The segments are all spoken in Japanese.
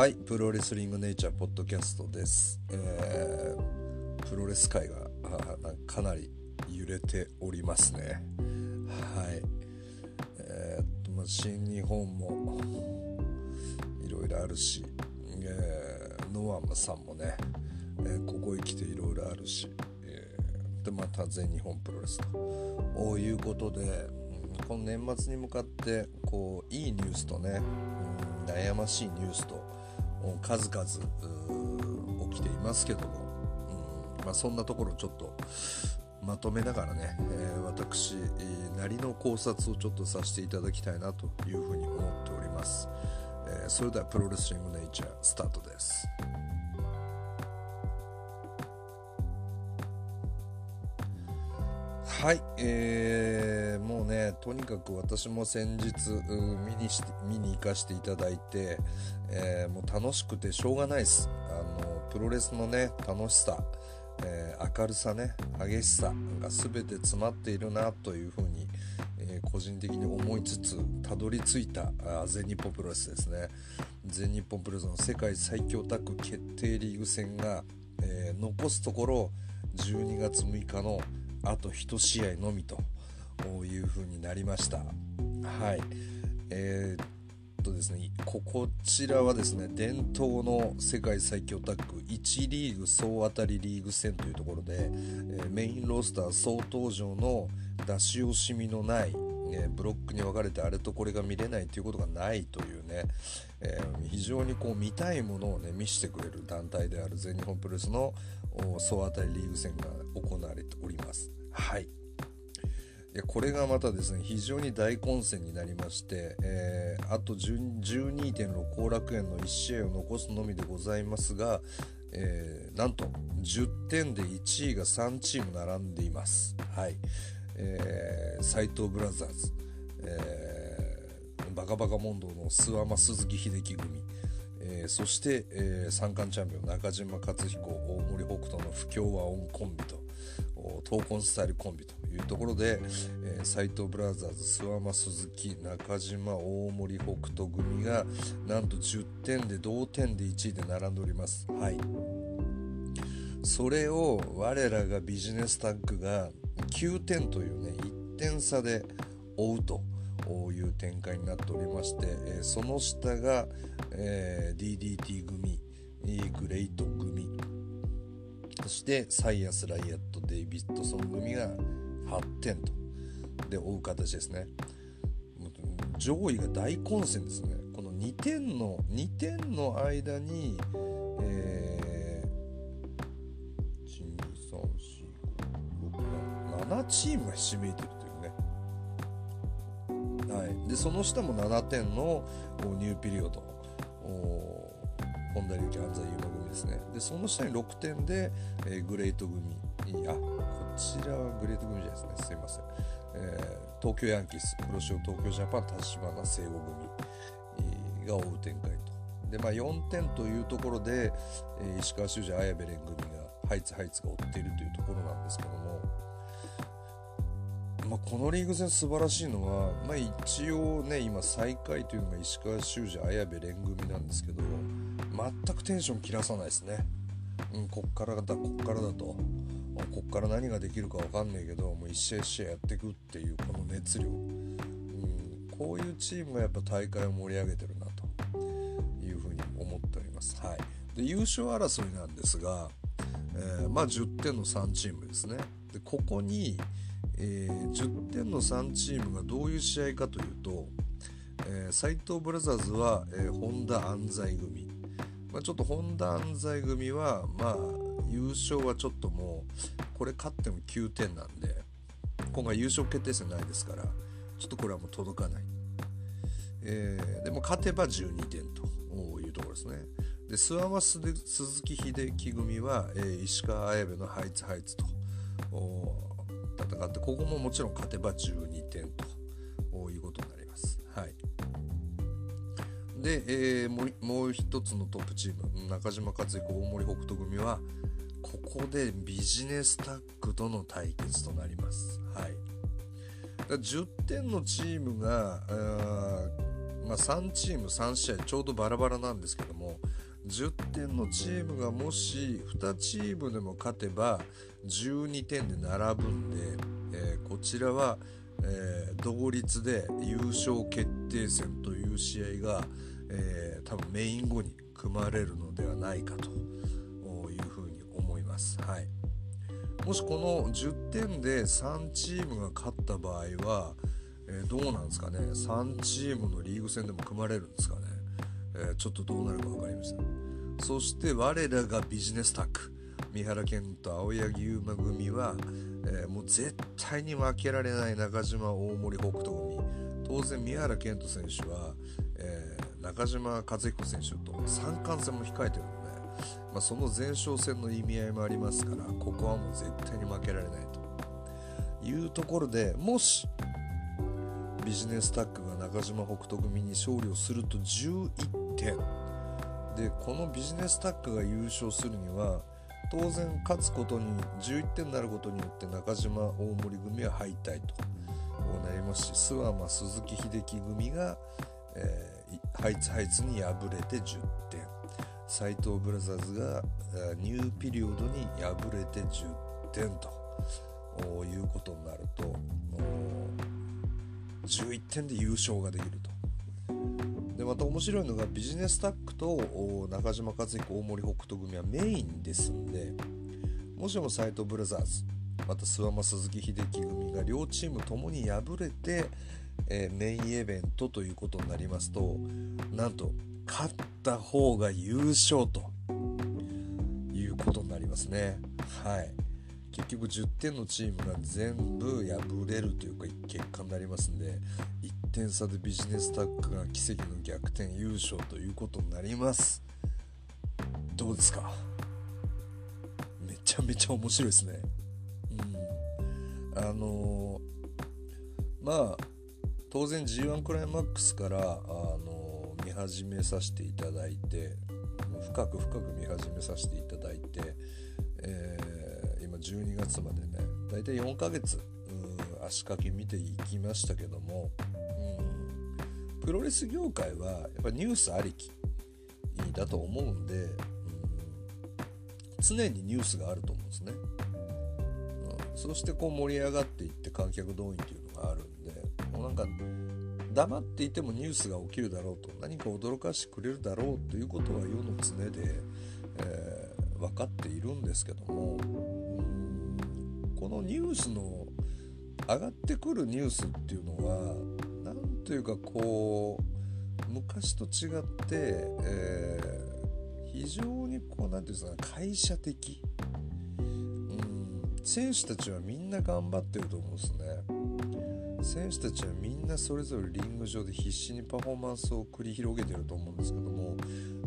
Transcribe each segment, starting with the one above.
はい、プロレスリングネイチャーポッドキャストです。プロレス界がかなり揺れておりますね。はい、新日本もいろいろあるし、ノアさんもね、ここへ来ていろいろあるし、でまた全日本プロレスということで、この年末に向かってこういいニュースとね、悩ましいニュースと数々起きていますけども、そんなところをちょっとまとめながらね、私なりの考察をちょっとさせていただきたいなというふうに思っております。それではプロレスリングネイチャースタートです。はい、もうね、とにかく私も先日見に行かせていただいて、もう楽しくてしょうがないです。プロレスのね、楽しさ、明るさね、激しさが全て詰まっているなというふうに、個人的に思いつつたどり着いた全日本プロレスですね。全日本プロレスの世界最強タッグ決定リーグ戦が、残すところ12月6日のあと1試合のみという風になりました。はい、ですね、こちらはですね、伝統の世界最強タッグ1リーグ総当たりリーグ戦というところで、メインロースター総登場の出し惜しみのない、ブロックに分かれてあれとこれが見れないということがないというね、非常にこう見たいものをね見せてくれる団体である全日本プロレスの総当たりリーグ戦が行われております。はい、これがまたですね、非常に大混戦になりまして、あと 12.6 後楽園の1試合を残すのみでございますが、なんと10点で1位が3チーム並んでいます。はい、斉藤ブラザーズ、バカバカ問答の諏訪間鈴木秀樹組、そして、三冠チャンピオン中島克彦、大森北斗の不協和音コンビと闘魂スタイルコンビというところで、斉藤ブラザーズ、諏訪間鈴木、中島、大森北斗組がなんと10点で同点で1位で並んでおります。はい、それを我らがビジネスタッグが9点というね、1点差で追うという展開になっておりまして、その下が、DDT 組、グレイト組、そしてサイアス・ライアット・デイビッドソン組が8点とで追う形ですね。上位が大混戦ですね。この2点の間に、7チームがひしめいているというね。はい、でその下も7点のニューピリオド、本田隆起、安西優真組ですね。でその下に6点で、グレート組、こちらはグレート組じゃないですね、すいません、東京ヤンキース、黒潮東京ジャパン、橘聖悟組が追う展開と。で、4点というところで、石川修司、綾部蓮組がハイツが追っているというところなんですけども、このリーグ戦素晴らしいのは、一応ね、今最下位というのが石川修司、綾部蓮組なんですけど、全くテンション切らさないですね。こっから何ができるか分かんないけど、もう一試合一試合やっていくっていうこの熱量、こういうチームがやっぱ大会を盛り上げてるなというふうに思っております。はい、で優勝争いなんですが、10点の3チームですね。でここに10点の3チームがどういう試合かというと、斉藤ブラザーズは、本田安西組、ちょっと本田安西組は、優勝はちょっともうこれ勝っても9点なんで、今回優勝決定戦ないですから、ちょっとこれはもう届かない、でも勝てば12点というところですね。で諏訪間鈴木秀樹組は、石川綾部のハイツと戦って、ここももちろん勝てば12点ということになります。はい、で、もう一つのトップチーム、中島克彦、大森北斗組はここでビジネスタッグとの対決となります。はい、10点のチームが3チーム3試合ちょうどバラバラなんですけども、10点のチームがもし2チームでも勝てば12点で並ぶんで、こちらは、同率で優勝決定戦という試合が、多分メイン後に組まれるのではないかというふうに思います、はい、もしこの10点で3チームが勝った場合は、どうなんですかね。3チームのリーグ戦でも組まれるんですかね、ちょっとどうなるか分かりません。そして我らがビジネスタッグ三原健と青柳優馬組は、もう絶対に負けられない中島大森北斗組、当然三原健人選手は、中島和彦選手と三冠戦も控えているので、その前哨戦の意味合いもありますから、ここはもう絶対に負けられないというところで、もしビジネスタッグが中島北斗組に勝利をすると11点で、このビジネスタッグが優勝するには当然勝つことに11点になることによって中島大森組は敗退となりますし、諏訪間鈴木秀樹組が、ハイツに敗れて10点、斎藤ブラザーズがニューピリオドに敗れて10点ということになると11点で優勝ができると。でまた面白いのがビジネスタッグと中島和彦大森北斗組はメインですんで、もしも斎藤ブラザーズまた諏訪間鈴木秀樹組が両チームともに敗れて、メインイベントということになりますと、なんと勝った方が優勝ということになりますね。はい、結局10点のチームが全部敗れるというか結果になりますんで、1点差でビジネスタッグが奇跡の逆転優勝ということになります。どうですか？めちゃめちゃ面白いですね、当然 G1 クライマックスから、見始めさせていただいて、深く見始めさせていただいて、今12月までね、だいたい4ヶ月足掛け見ていきましたけども、プロレス業界はやっぱニュースありきだと思うんで、常にニュースがあると思うんですね、そしてこう盛り上がっていって観客動員というのがあるんで、もうなんか黙っていてもニュースが起きるだろうと、何か驚かしてくれるだろうということは世の常で、分かっているんですけども、このニュースの上がってくるニュースっていうのはなんというかこう昔と違って、非常にこうなんていうんですかね、会社的、選手たちはみんな頑張ってると思うんですね。選手たちはみんなそれぞれリング上で必死にパフォーマンスを繰り広げてると思うんですけども、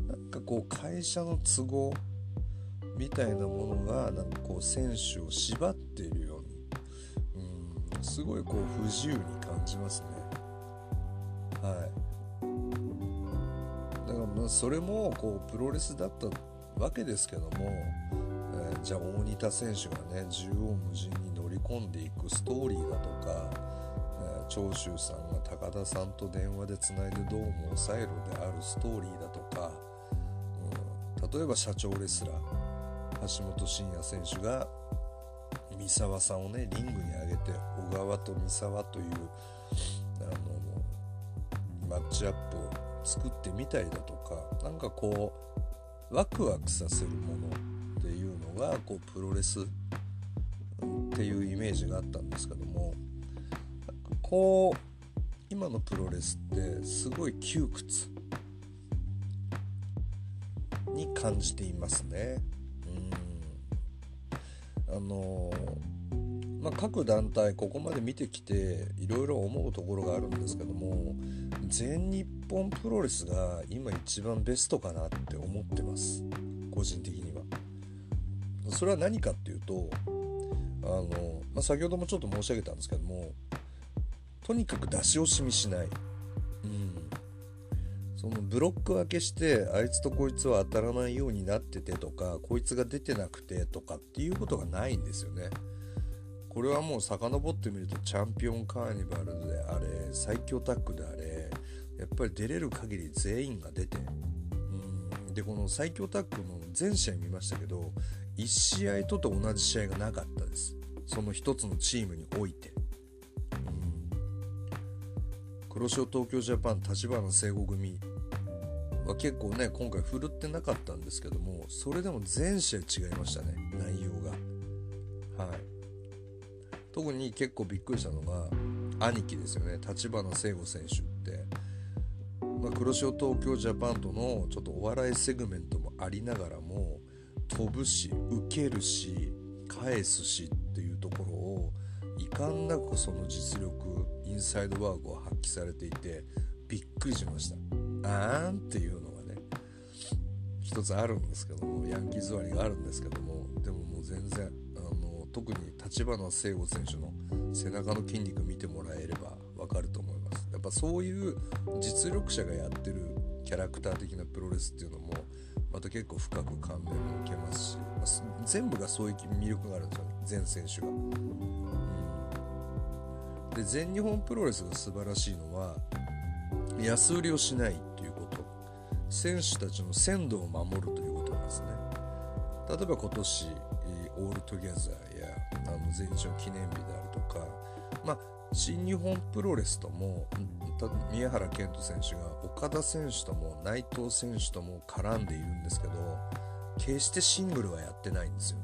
なんかこう会社の都合みたいなものがなんかこう選手を縛っているようにすごいこう不自由に感じますね。はい。だからそれもこうプロレスだったわけですけども、じゃあ大仁田選手がね縦横無尽に乗り込んでいくストーリーだとか、長州さんが高田さんと電話でつないでどうも抑えるであるストーリーだとか、例えば社長レスラー橋本真也選手が三沢さんをねリングに上げて小川と三沢というマッチアップを作ってみたりだとか、なんかこうワクワクさせるものっていうのがこうプロレスっていうイメージがあったんですけども、なんかこう今のプロレスってすごい窮屈に感じていますね。各団体ここまで見てきていろいろ思うところがあるんですけども、全日本プロレスが今一番ベストかなって思ってます、個人的には。それは何かっていうと、先ほどもちょっと申し上げたんですけども、とにかく出し惜しみしない、そのブロック分けしてあいつとこいつは当たらないようになっててとか、こいつが出てなくてとかっていうことがないんですよね。これはもう遡ってみるとチャンピオンカーニバルであれ、最強タッグであれ、やっぱり出れる限り全員が出て、でこの最強タッグの全試合見ましたけど、1試合と同じ試合がなかったです、その一つのチームにおいて。黒潮東京ジャパン橘聖子組は結構ね今回振るってなかったんですけども、それでも全試合違いましたね、内容が。はい、特に結構びっくりしたのが兄貴ですよね、橘聖子選手って、黒潮東京ジャパンとのちょっとお笑いセグメントもありながらも、飛ぶし受けるし返すしっていうところを遺憾なくその実力インサイドワークを発揮されていてびっくりしました。あーんっていうのがね一つあるんですけども、ヤンキー座りがあるんですけども、でももう全然特に橘聖子選手の背中の筋肉見てもらえれば分かると思います。やっぱそういう実力者がやってるキャラクター的なプロレスっていうのもまた結構深く感銘も受けますし、全部がそういう魅力があるんですよね、全選手が。で、全日本プロレスが素晴らしいのは安売りをしないということ、選手たちの鮮度を守るということなんですね。例えば今年オールトギャザーや全日本記念日であるとか、新日本プロレスとも宮原健人選手が岡田選手とも内藤選手とも絡んでいるんですけど、決してシングルはやってないんですよね。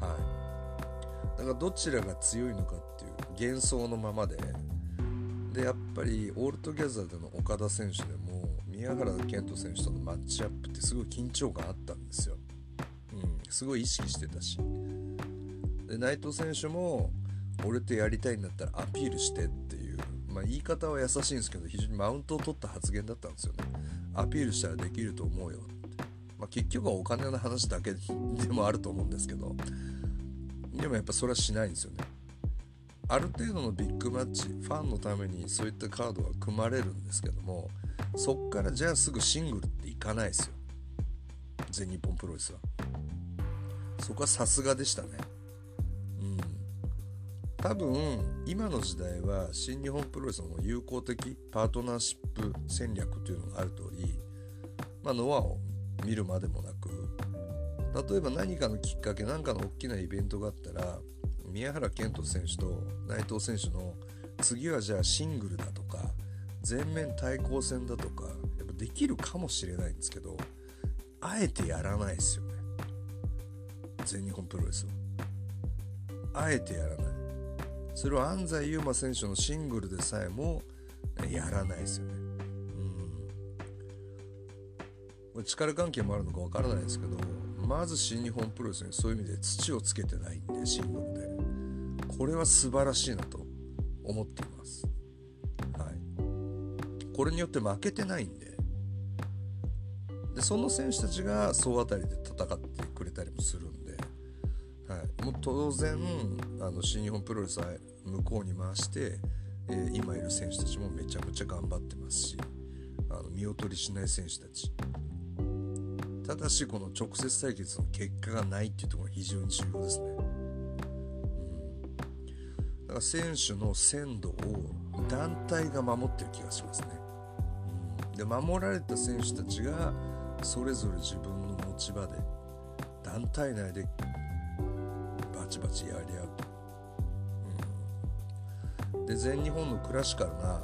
はい、だからどちらが強いのかっていう幻想のままで、でやっぱりオールトギャザーでの岡田選手でも宮原健人選手とのマッチアップってすごい緊張感あったんですよ。すごい意識してたし、で内藤選手も俺とやりたいんだったらアピールしてっていう、言い方は優しいんですけど非常にマウントを取った発言だったんですよね。アピールしたらできると思うよって、結局はお金の話だけでもあると思うんですけど、でもやっぱそれはしないんですよね。ある程度のビッグマッチ、ファンのためにそういったカードは組まれるんですけども、そっからじゃあすぐシングルっていかないですよ、全日本プロレスは。そこはさすがでしたね。多分今の時代は新日本プロレスの友好的パートナーシップ戦略というのがある通り、ノアを見るまでもなく、例えば何かのきっかけ、何かの大きなイベントがあったら宮原健人選手と内藤選手の次はじゃあシングルだとか全面対抗戦だとかやっぱできるかもしれないんですけど、あえてやらないですよね、全日本プロレスは。あえてやらない。それは安西優真選手のシングルでさえもやらないですよね。力関係もあるのかわからないですけど、まず新日本プロレスにそういう意味で土をつけてないんで、シングルでこれは素晴らしいなと思っています。はい、これによって負けてないんで、その選手たちが総当たりで戦ってくれたりもするんで、もう当然新日本プロレスは向こうに回して、今いる選手たちもめちゃくちゃ頑張ってますし、見劣りしない選手たち。ただしこの直接対決の結果がないっていうところが非常に重要ですね。だから選手の鮮度を団体が守ってる気がしますね。で、守られた選手たちがそれぞれ自分の持ち場で団体内でバチバチやり合うと、で全日本のクラシカルな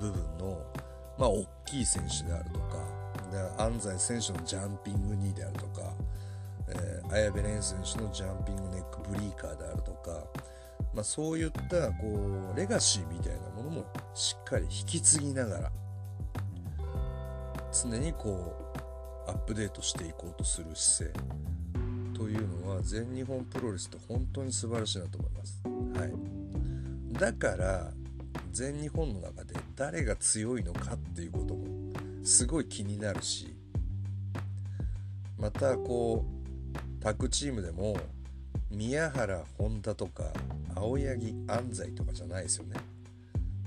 部分の大きい選手であるとか、で安西選手のジャンピング2であるとか、綾部蓮選手のジャンピングネックブリーカーであるとか、そういったこうレガシーみたいなものもしっかり引き継ぎながら常にこうアップデートしていこうとする姿勢というのは全日本プロレスって本当に素晴らしいなと思います。だから全日本の中で誰が強いのかっていうこともすごい気になるし、またこうタッグチームでも宮原本田とか青柳安西とかじゃないですよね。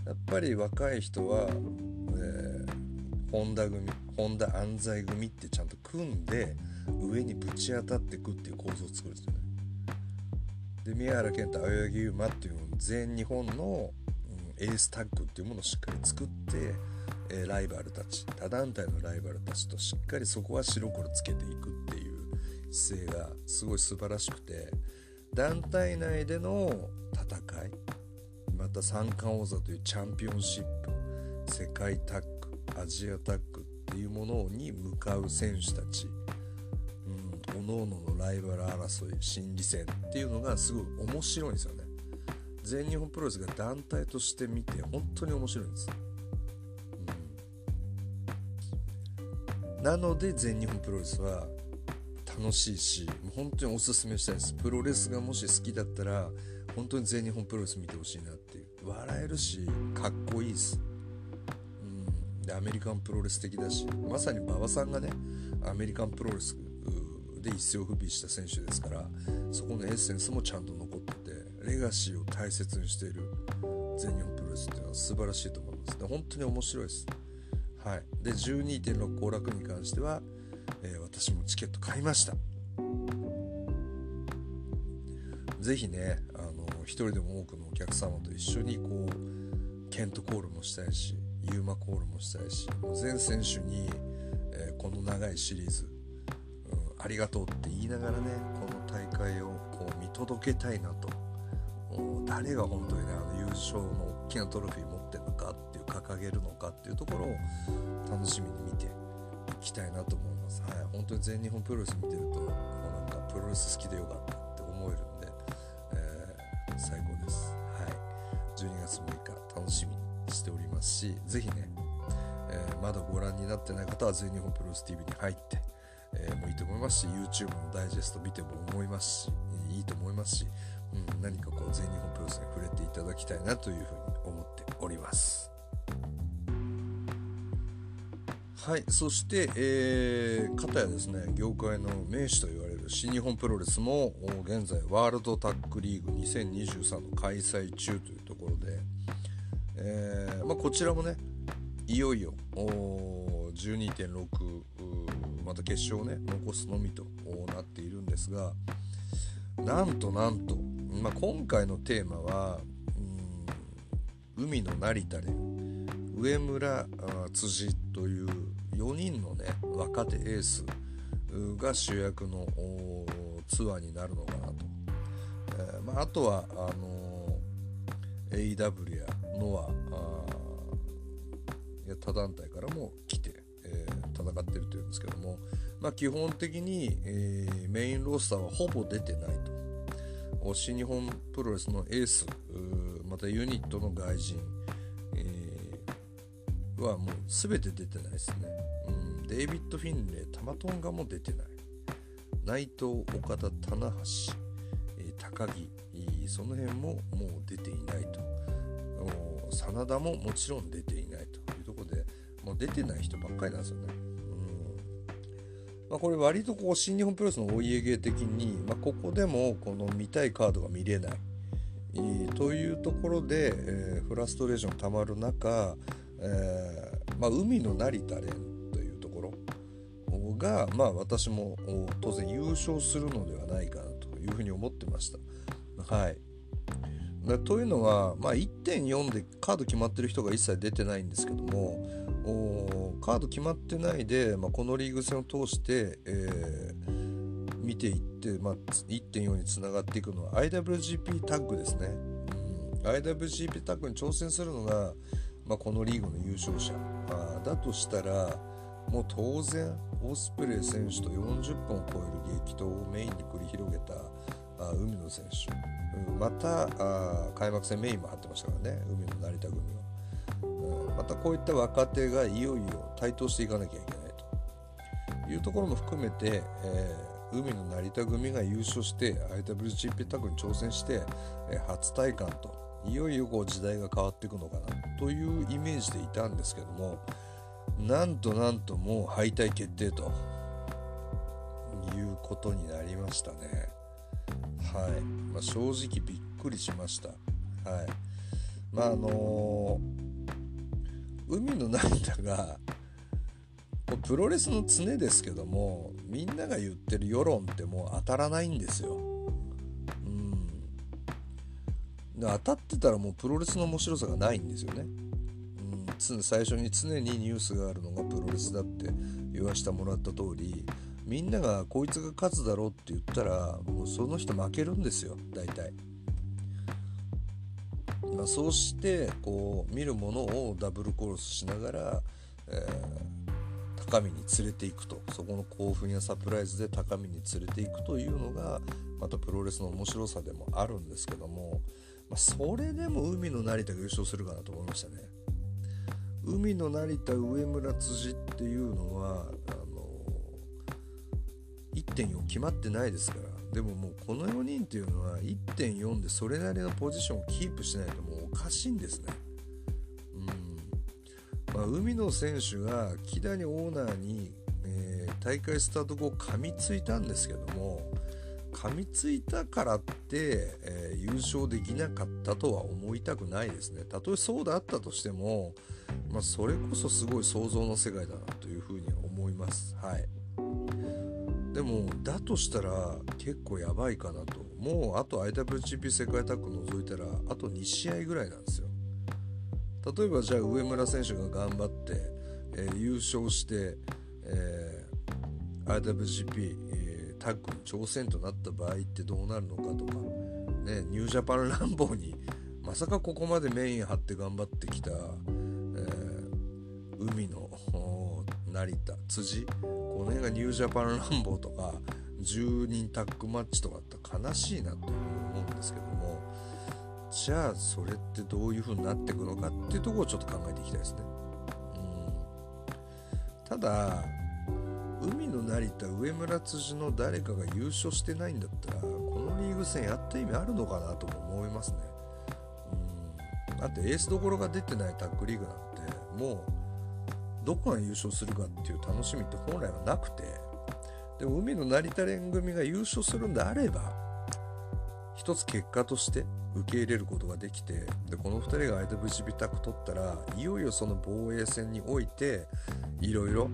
やっぱり若い人は、本田安西組ってちゃんと組んで上にぶち当たっていくっていう構造を作るんですよね。で宮原健太、青柳優真っていう全日本のエースタッグっていうものをしっかり作って、ライバルたち、他団体のライバルたちとしっかりそこは白黒つけていくっていう姿勢がすごい素晴らしくて、団体内での戦い、また三冠王座というチャンピオンシップ、世界タッグ、アジアタッグっていうものに向かう選手たち、各々のライバル争い、心理戦っていうのがすごい面白いんですよね。全日本プロレスが団体として見て本当に面白いんです、なので全日本プロレスは楽しいし、もう本当におすすめしたいです。プロレスがもし好きだったら本当に全日本プロレス見てほしいなっていう、笑えるしかっこいいです。でアメリカンプロレス的だし、まさに馬場さんがねアメリカンプロレスで一世を不備した選手ですから、そこのエッセンスもちゃんと残ってて、レガシーを大切にしている全日本プロレスっていうのは素晴らしいと思います。で本当に面白いです、はい、で 12.6 後楽に関しては、私もチケット買いました。ぜひね、一人でも多くのお客様と一緒にこうケントコールもしたいし、ユーマコールもしたいし、全選手に、この長いシリーズありがとうって言いながらね、この大会をこう見届けたいなと。誰が本当にね、優勝の大きなトロフィー持ってるのかっていう、掲げるのかっていうところを楽しみに見ていきたいなと思います。はい、本当に全日本プロレス見てると、なんかプロレス好きでよかったって思えるんで、最高です。はい、12月6日楽しみにしておりますし、ぜひね、まだご覧になってない方は全日本プロレス TV に入って。もういいと思いますし、 YouTube のダイジェスト見ても思いますし、いいと思いますし、何かこう全日本プロレスに触れていただきたいなというふうに思っております。はい、そして、片やですね、業界の名手と言われる新日本プロレスも現在ワールドタッグリーグ2023の開催中というところで、こちらもね、いよいよ 12.6 また決勝をね残すのみとなっているんですが、なんと、今回のテーマは海の成田で上村、辻という4人のね若手エースが主役のツアーになるのかなと、あとはAEW やノア他団体からも来て、戦ってるというんですけども、基本的に、メインロースターはほぼ出てないと。新日本プロレスのエース、またユニットの外人、はもう全て出てないですね、デイビッド・フィンレイ、タマトンガも出てない、内藤、岡田、棚橋、高木、その辺ももう出ていないと。真田ももちろん出ていないというところで、もう出てない人ばっかりなんですよね。これ割とこう新日本プロレスのお家芸的に、ここでもこの見たいカードが見れない、というところで、フラストレーションたまる中、海の成田連というところが、私も当然優勝するのではないかなというふうに思ってました。はい、というのは、1.4 でカード決まってる人が一切出てないんですけども、カード決まってないで、このリーグ戦を通して、見ていって、1.4 につながっていくのは IWGP タッグですね、IWGP タッグに挑戦するのが、このリーグの優勝者だとしたら、もう当然オスプレイ選手と40本を超える激闘をメインに繰り広げた海野選手、また開幕戦メインも張ってましたからね、海野成田組は、またこういった若手がいよいよ台頭していかなきゃいけないというところも含めて、海野成田組が優勝して IWGP タッグに挑戦して、初体感と、いよいよこう時代が変わっていくのかなというイメージでいたんですけども、なんともう敗退決定ということになりましたね。はい、正直びっくりしました。はい、海の成田がプロレスの常ですけども、みんなが言ってる世論ってもう当たらないんですよ。当たってたらもうプロレスの面白さがないんですよね。最初に常にニュースがあるのがプロレスだって言わしてもらった通り、みんながこいつが勝つだろうって言ったらもうその人負けるんですよ大体。まあ、そうしてこう見るものをダブルコースしながら、高みに連れていくと、そこの興奮やサプライズで高みに連れていくというのがまたプロレスの面白さでもあるんですけども、まあ、それでも海の成田が優勝するかなと思いましたね。海の成田、上村、辻っていうのは1.4 決まってないですから。でももうこの4人っていうのは 1.4 でそれなりのポジションをキープしないともうおかしいんですね。まあ、海野選手が木谷オーナーに、大会スタート後噛みついたんですけども、噛みついたからって、優勝できなかったとは思いたくないですね。たとえそうだったとしても、まあ、それこそすごい想像の世界だなというふうに思います。はい。でもだとしたら結構やばいかなと。もうあと IWGP 世界タッグ除いたらあと2試合ぐらいなんですよ。例えばじゃあ上村選手が頑張って、優勝して、IWGP、タッグに挑戦となった場合ってどうなるのかとか、ね、ニュージャパン乱暴にまさかここまでメイン張って頑張ってきた、海の成田、辻、この辺がニュージャパン乱暴とか10人タッグマッチとかって悲しいなと思うんですけども、じゃあそれってどういう風になっていくのかっていうところをちょっと考えていきたいですね。ただ海の成田、上村、辻の誰かが優勝してないんだったらこのリーグ戦やった意味あるのかなとも思いますね。だってエースどころが出てないタッグリーグなんてもうどこが優勝するかっていう楽しみって本来はなくて、でも海の成田連組が優勝するんであれば一つ結果として受け入れることができて、でこの2人が IWGP タッグ取ったらいよいよその防衛戦においていろいろ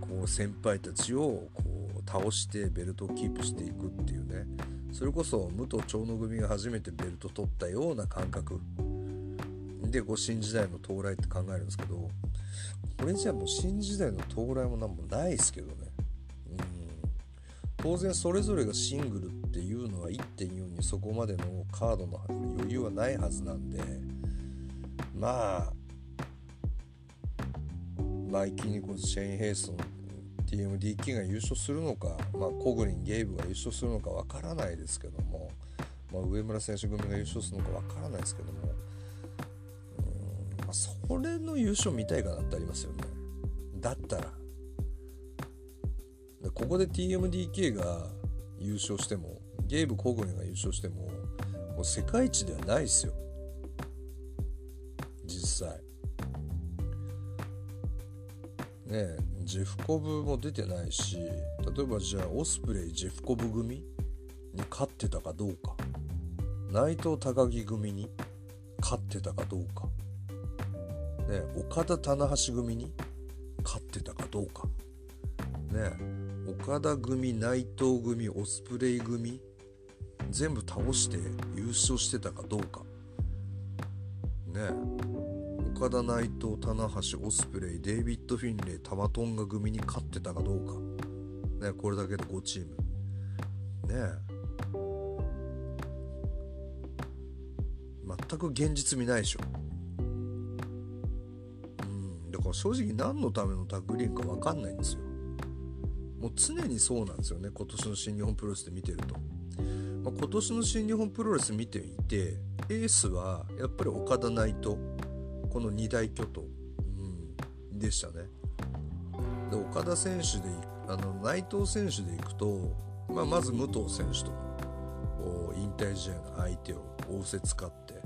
こう先輩たちをこう倒してベルトをキープしていくっていうね、それこそ武藤長野組が初めてベルト取ったような感覚でこう新時代の到来って考えるんですけど、これじゃもう新時代の到来もなんもないですけどね。当然それぞれがシングルっていうのは 1.4 にそこまでのカードの余裕はないはずなんで、マイキー・ニコルズ、シェイン・ヘイソン、 TMDK が優勝するのか、コグリン・ゲイブが優勝するのかわからないですけども、上村選手組が優勝するのかわからないですけども、それの優勝見たいかなってありますよね。だったらここで TMDK が優勝してもゲイブ・コグネが優勝してももう世界一ではないですよ実際ね。えジェフコブも出てないし、例えばじゃあオスプレイ、ジェフコブ組に勝ってたかどうか、内藤高木組に勝ってたかどうかね、岡田棚橋組に勝ってたかどうか、ね、岡田組、内藤組、オスプレイ組全部倒して優勝してたかどうか、ね、岡田、内藤、棚橋、オスプレイ、デイビッド・フィンレイ、タマトンガ組に勝ってたかどうか、ね、これだけで5チームね、全く現実味ないでしょ。正直何のためのタッグリーグか分かんないんですよ。もう常にそうなんですよね。今年の新日本プロレスで見てると、今年の新日本プロレス見ていてエースはやっぱり岡田、内藤、この2大巨頭、でしたね。で岡田選手で内藤選手でいくと、まず武藤選手とか引退試合の相手を仰せ使って、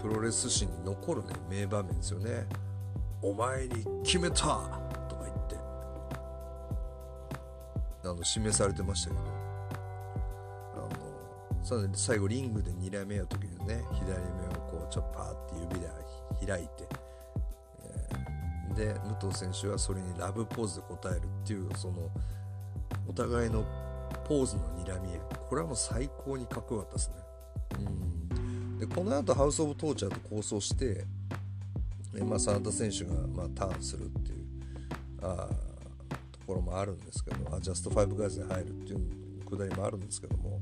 プロレス史に残る、ね、名場面ですよね。お前に決めたとか言って示されてましたけど、さらに最後リングで2代目の時にね、左目をこうちょっとパーって指で開いて、で武藤選手はそれにラブポーズで応えるっていう、そのお互いのポーズの睨み合い、これはもう最高にかっこよかったですね。でこの後ハウスオブトーチャーと構想してで、まあ、真田選手が、まあ、ターンするっていうところもあるんですけど、ジャスト5ガイズに入るっていうくだりもあるんですけども、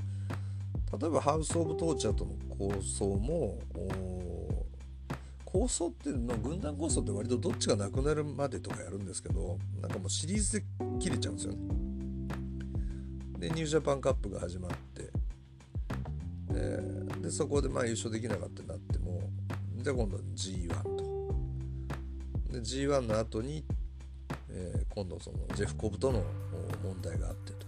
例えばハウスオブトーチャーとの構想も、構想っていうの軍団構想って割とどっちがなくなるまでとかやるんですけど、なんかもうシリーズで切れちゃうんですよね。でニュージャパンカップが始まって、でそこでまあ優勝できなかったなっても、じゃあ今度は G1 とで G1 の後に、今度そのジェフコブとの問題があってと、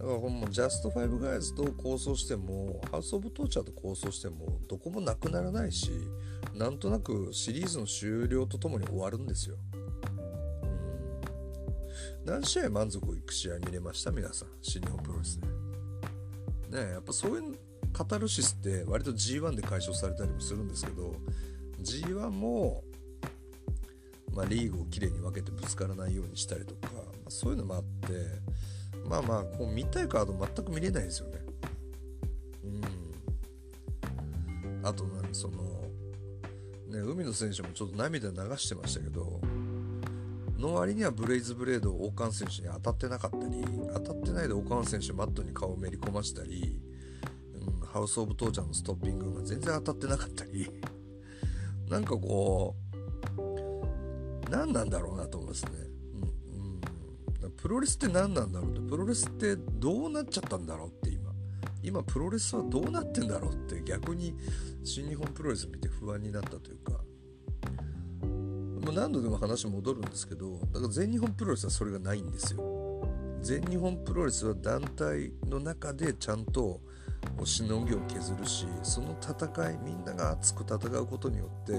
だからこのジャストファイブガイズと構想してもハウスオブトーチャーと構想してもどこもなくならないし、なんとなくシリーズの終了とともに終わるんですよ。何試合満足いく試合見れました？皆さん新日本プロレスでねえ、やっぱそういうカタルシスって割と G1 で解消されたりもするんですけど、 G1 も、まあ、リーグをきれいに分けてぶつからないようにしたりとか、まあ、そういうのもあって、まあまあこう見たいカード全く見れないですよね。あとそのね、海野選手もちょっと涙流してましたけど、の割にはブレイズブレードを王冠選手に当たってなかったり、当たってないで王冠選手マットに顔をめり込ましたり、ハウスオブトーチャーのストッピングが全然当たってなかったりなんかこう何なんだろうなと思いますね。プロレスって何なんだろうって、プロレスってどうなっちゃったんだろうって、今プロレスはどうなってんだろうって逆に新日本プロレス見て不安になったというか、もう何度でも話戻るんですけど、だから全日本プロレスはそれがないんですよ。全日本プロレスは団体の中でちゃんとしのぎを削るし、その戦いみんなが熱く戦うことによって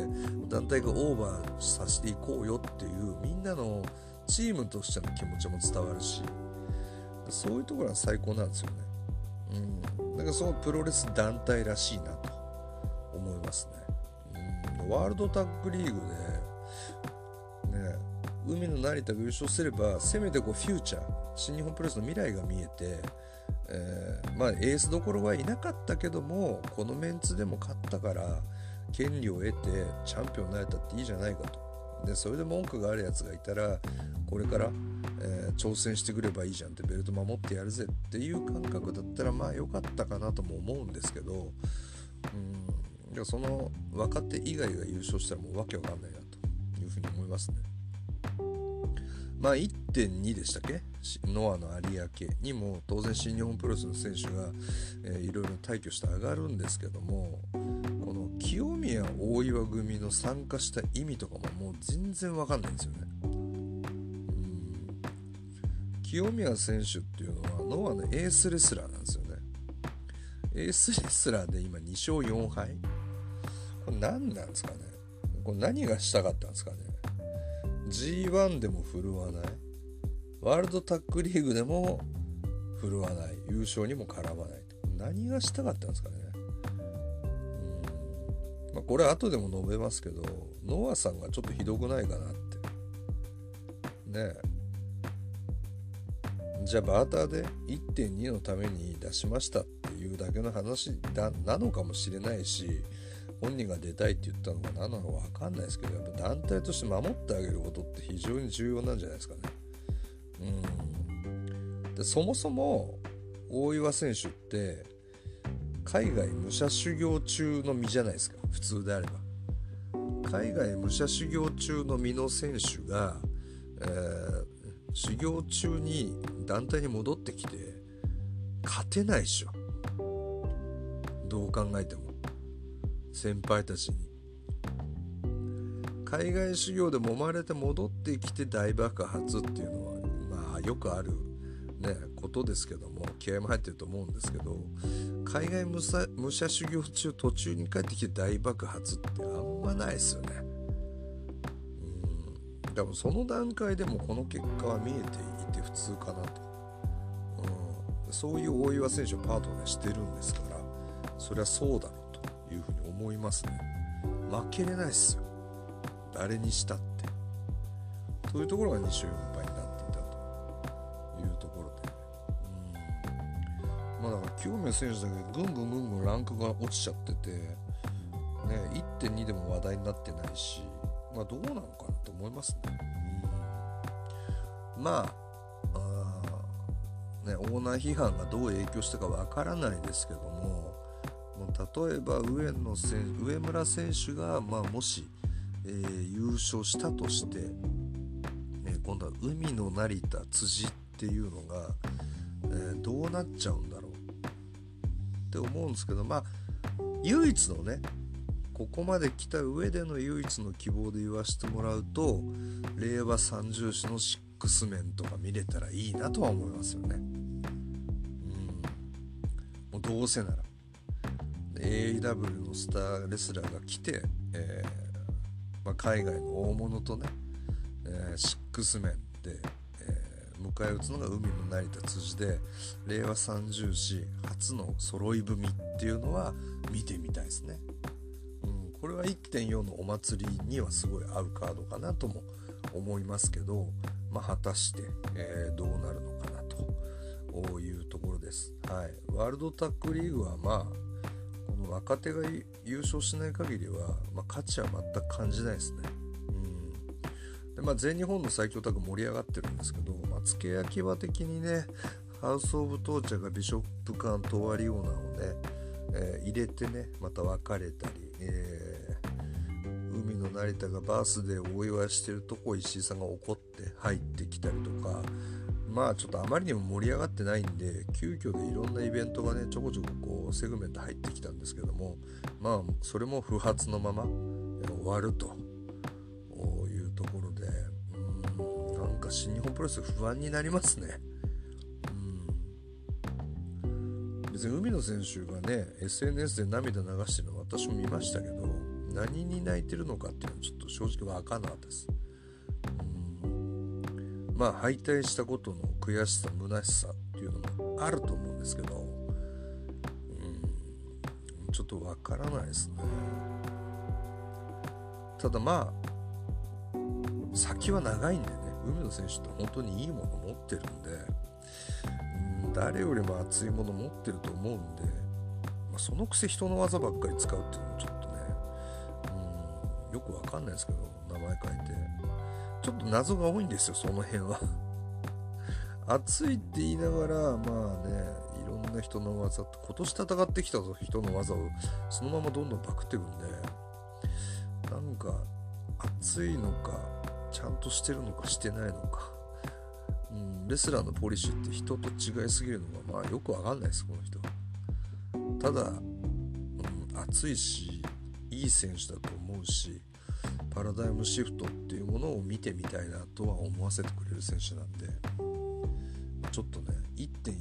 団体がオーバーさせていこうよっていうみんなのチームとしての気持ちも伝わるし、そういうところは最高なんですよね。だからそのプロレス団体らしいなと思いますね。ワールドタッグリーグで、ね、海の成田が優勝すればせめてこうフューチャー、新日本プロレスの未来が見えて、まあエースどころはいなかったけどもこのメンツでも勝ったから権利を得てチャンピオンになれたっていいじゃないかと。でそれで文句があるやつがいたらこれから、挑戦してくればいいじゃんって、ベルト守ってやるぜっていう感覚だったらまあ良かったかなとも思うんですけど、いやその若手以外が優勝したらもうわけわかんないなというふうに思いますね。まあ 1.2 でしたっけ、ノアの有明にも当然新日本プロレスの選手が、いろいろ退去して上がるんですけども、この清宮大岩組の参加した意味とかももう全然わかんないんですよね。清宮選手っていうのはノアのエースレスラーなんですよね。エースレスラーで今2勝4敗。これ何なんですかね。これ何がしたかったんですかね。G1 でも振るわない、ワールドタッグリーグでも振るわない、優勝にも絡まない、何がしたかったんですかね。まあ、これ後でも述べますけど、ノアさんがちょっとひどくないかなってね。じゃあバーターで 1.2 のために出しましたっていうだけの話なのかもしれないし、本人が出たいって言ったのか何なのか分かんないですけど、やっぱ団体として守ってあげることって非常に重要なんじゃないですかね。でそもそも大岩選手って海外武者修行中の身じゃないですか、普通であれば。海外武者修行中の身の選手が、修行中に団体に戻ってきて勝てないでしょ、どう考えても先輩たちに。海外修行で揉まれて戻ってきて大爆発っていうのはまあよくある、ね、ことですけども、気合も入ってると思うんですけど、海外武者修行中途中に帰ってきて大爆発ってあんまないですよね。でもその段階でもこの結果は見えていて普通かなと、そういう大岩選手をパートナーしてるんですから、そりゃそうだろうというふうに思いますね。負けれないっすよ、誰にしたって。というところが2勝4敗になっていたというところで、まあだから清宮選手だけぐんぐんランクが落ちちゃってて、ね 1.2 でも話題になってないし、まあどうなのかなと思いますね。まあ、ね、オーナー批判がどう影響したかわからないですけども、例えば上村選手が、まあ、もし、優勝したとして、今度は海の成田辻っていうのが、どうなっちゃうんだろうって思うんですけど、まあ唯一のね、ここまで来た上での唯一の希望で言わせてもらうと、令和三重士のシックスメンとか見れたらいいなとは思いますよね。もうどうせなら AEW のスターレスラーが来て、まあ、海外の大物とね、シックスメンで、迎え撃つのが海の成田辻で、令和三重士初の揃い踏みっていうのは見てみたいですね。これは 1.4 のお祭りにはすごい合うカードかなとも思いますけど、まあ、果たして、どうなるのかなというところです。はい、ワールドタックリーグは、まあ、この若手が優勝しない限りは、まあ、価値は全く感じないですね。で、まあ、全日本の最強タッグ盛り上がってるんですけど、まあ、付け焼き場的にね、ハウスオブトーチャーがビショップ間とワリオナをね、入れてね、また別れたり、海の成田がバースデーをお祝いしてるとこ石井さんが怒って入ってきたりとか、まあちょっとあまりにも盛り上がってないんで、急遽でいろんなイベントがね、ちょこちょここうセグメント入ってきたんですけども、まあそれも不発のまま終わるというところで、なんか新日本プロレス不安になりますね。別に海野選手がね SNS で涙流してるの私も見ましたけど、何に泣いてるのかっていうのはちょっと正直分かんなかったです。まあ敗退したことの悔しさ虚しさっていうのもあると思うんですけど、ちょっと分からないですね。ただまあ先は長いんでね、海野選手って本当にいいもの持ってるんで、誰よりも熱いもの持ってると思うんで、まあ、そのくせ人の技ばっかり使うっていうのもちょっとね、よくわかんないですけど、名前変えてちょっと謎が多いんですよ、その辺は。熱いって言いながら、まあね、いろんな人の技、今年戦ってきた人の技をそのままどんどんパクっていくんで、なんか熱いのかちゃんとしてるのかしてないのか、レスラーのポリシーって人と違いすぎるのが、まあよくわかんないです、この人は。ただ、熱いしいい選手だと思うし、パラダイムシフトっていうものを見てみたいなとは思わせてくれる選手なんで、ちょっとね 1.4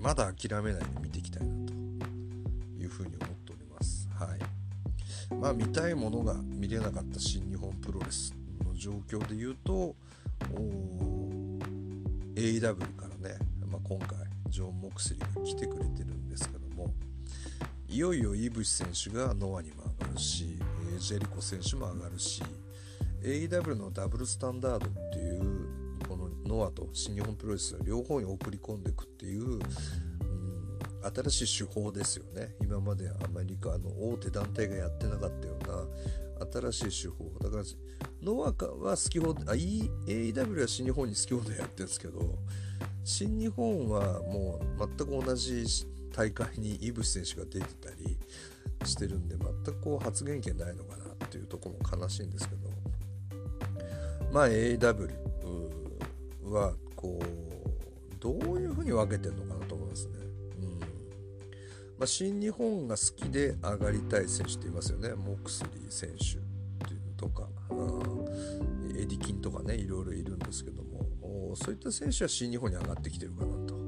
まだ諦めないで見ていきたいなというふうに思っております。はい、まあ見たいものが見れなかった新日本プロレスの状況でいうと、AEW からね、まあ、今回ジョン・モクスリーが来てくれてるんですけども、いよいよイブシ選手がノアにも上がるし、ジェリコ選手も上がるし、 AEW のダブルスタンダードっていう、このノアと新日本プロレス両方に送り込んでいくっていう、新しい手法ですよね。今までアメリカの大手団体がやってなかったような新しい手法だから、ノアは好き放題、AEW は新日本に好き放題やってるんですけど、新日本はもう全く同じ大会にイブシ選手が出てたりしてるんで、全くこう発言権ないのかなっていうところも悲しいんですけど、まあ AEW はこうどういうふうに分けてるのかなと思いますね。まあ、新日本が好きで上がりたい選手っていますよね。モクスリー選手っていうとか、エディキンとかね、いろいろいるんですけども、そういった選手は新日本に上がってきてるかなと。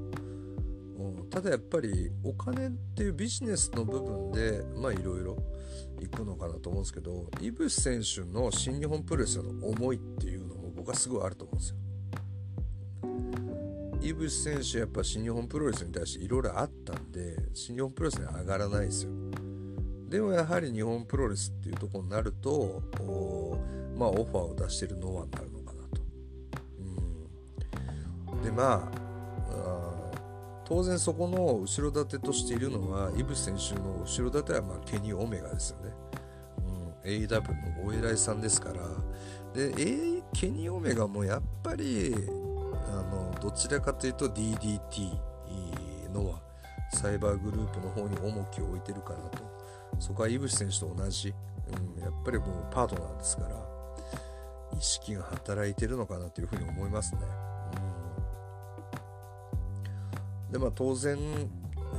ただやっぱりお金っていうビジネスの部分で、まあいろいろいくのかなと思うんですけど、イブシ選手の新日本プロレスの思いっていうのも僕はすごいあると思うんですよ。イブシ選手やっぱ新日本プロレスに対していろいろあったんで、新日本プロレスに上がらないですよ。でもやはり日本プロレスっていうところになると、まあオファーを出してるノアになるのかなと。でまあ当然そこの後ろ盾としているのはイブ選手の後ろ盾はケニー・オメガですよね、AEW のお偉いさんですから。で、ケニー・オメガもやっぱりどちらかというと DDT のサイバーグループの方に重きを置いてるかなと。そこはイブシ選手と同じ、やっぱりもうパートナーですから意識が働いてるのかなというふうに思いますね、で当然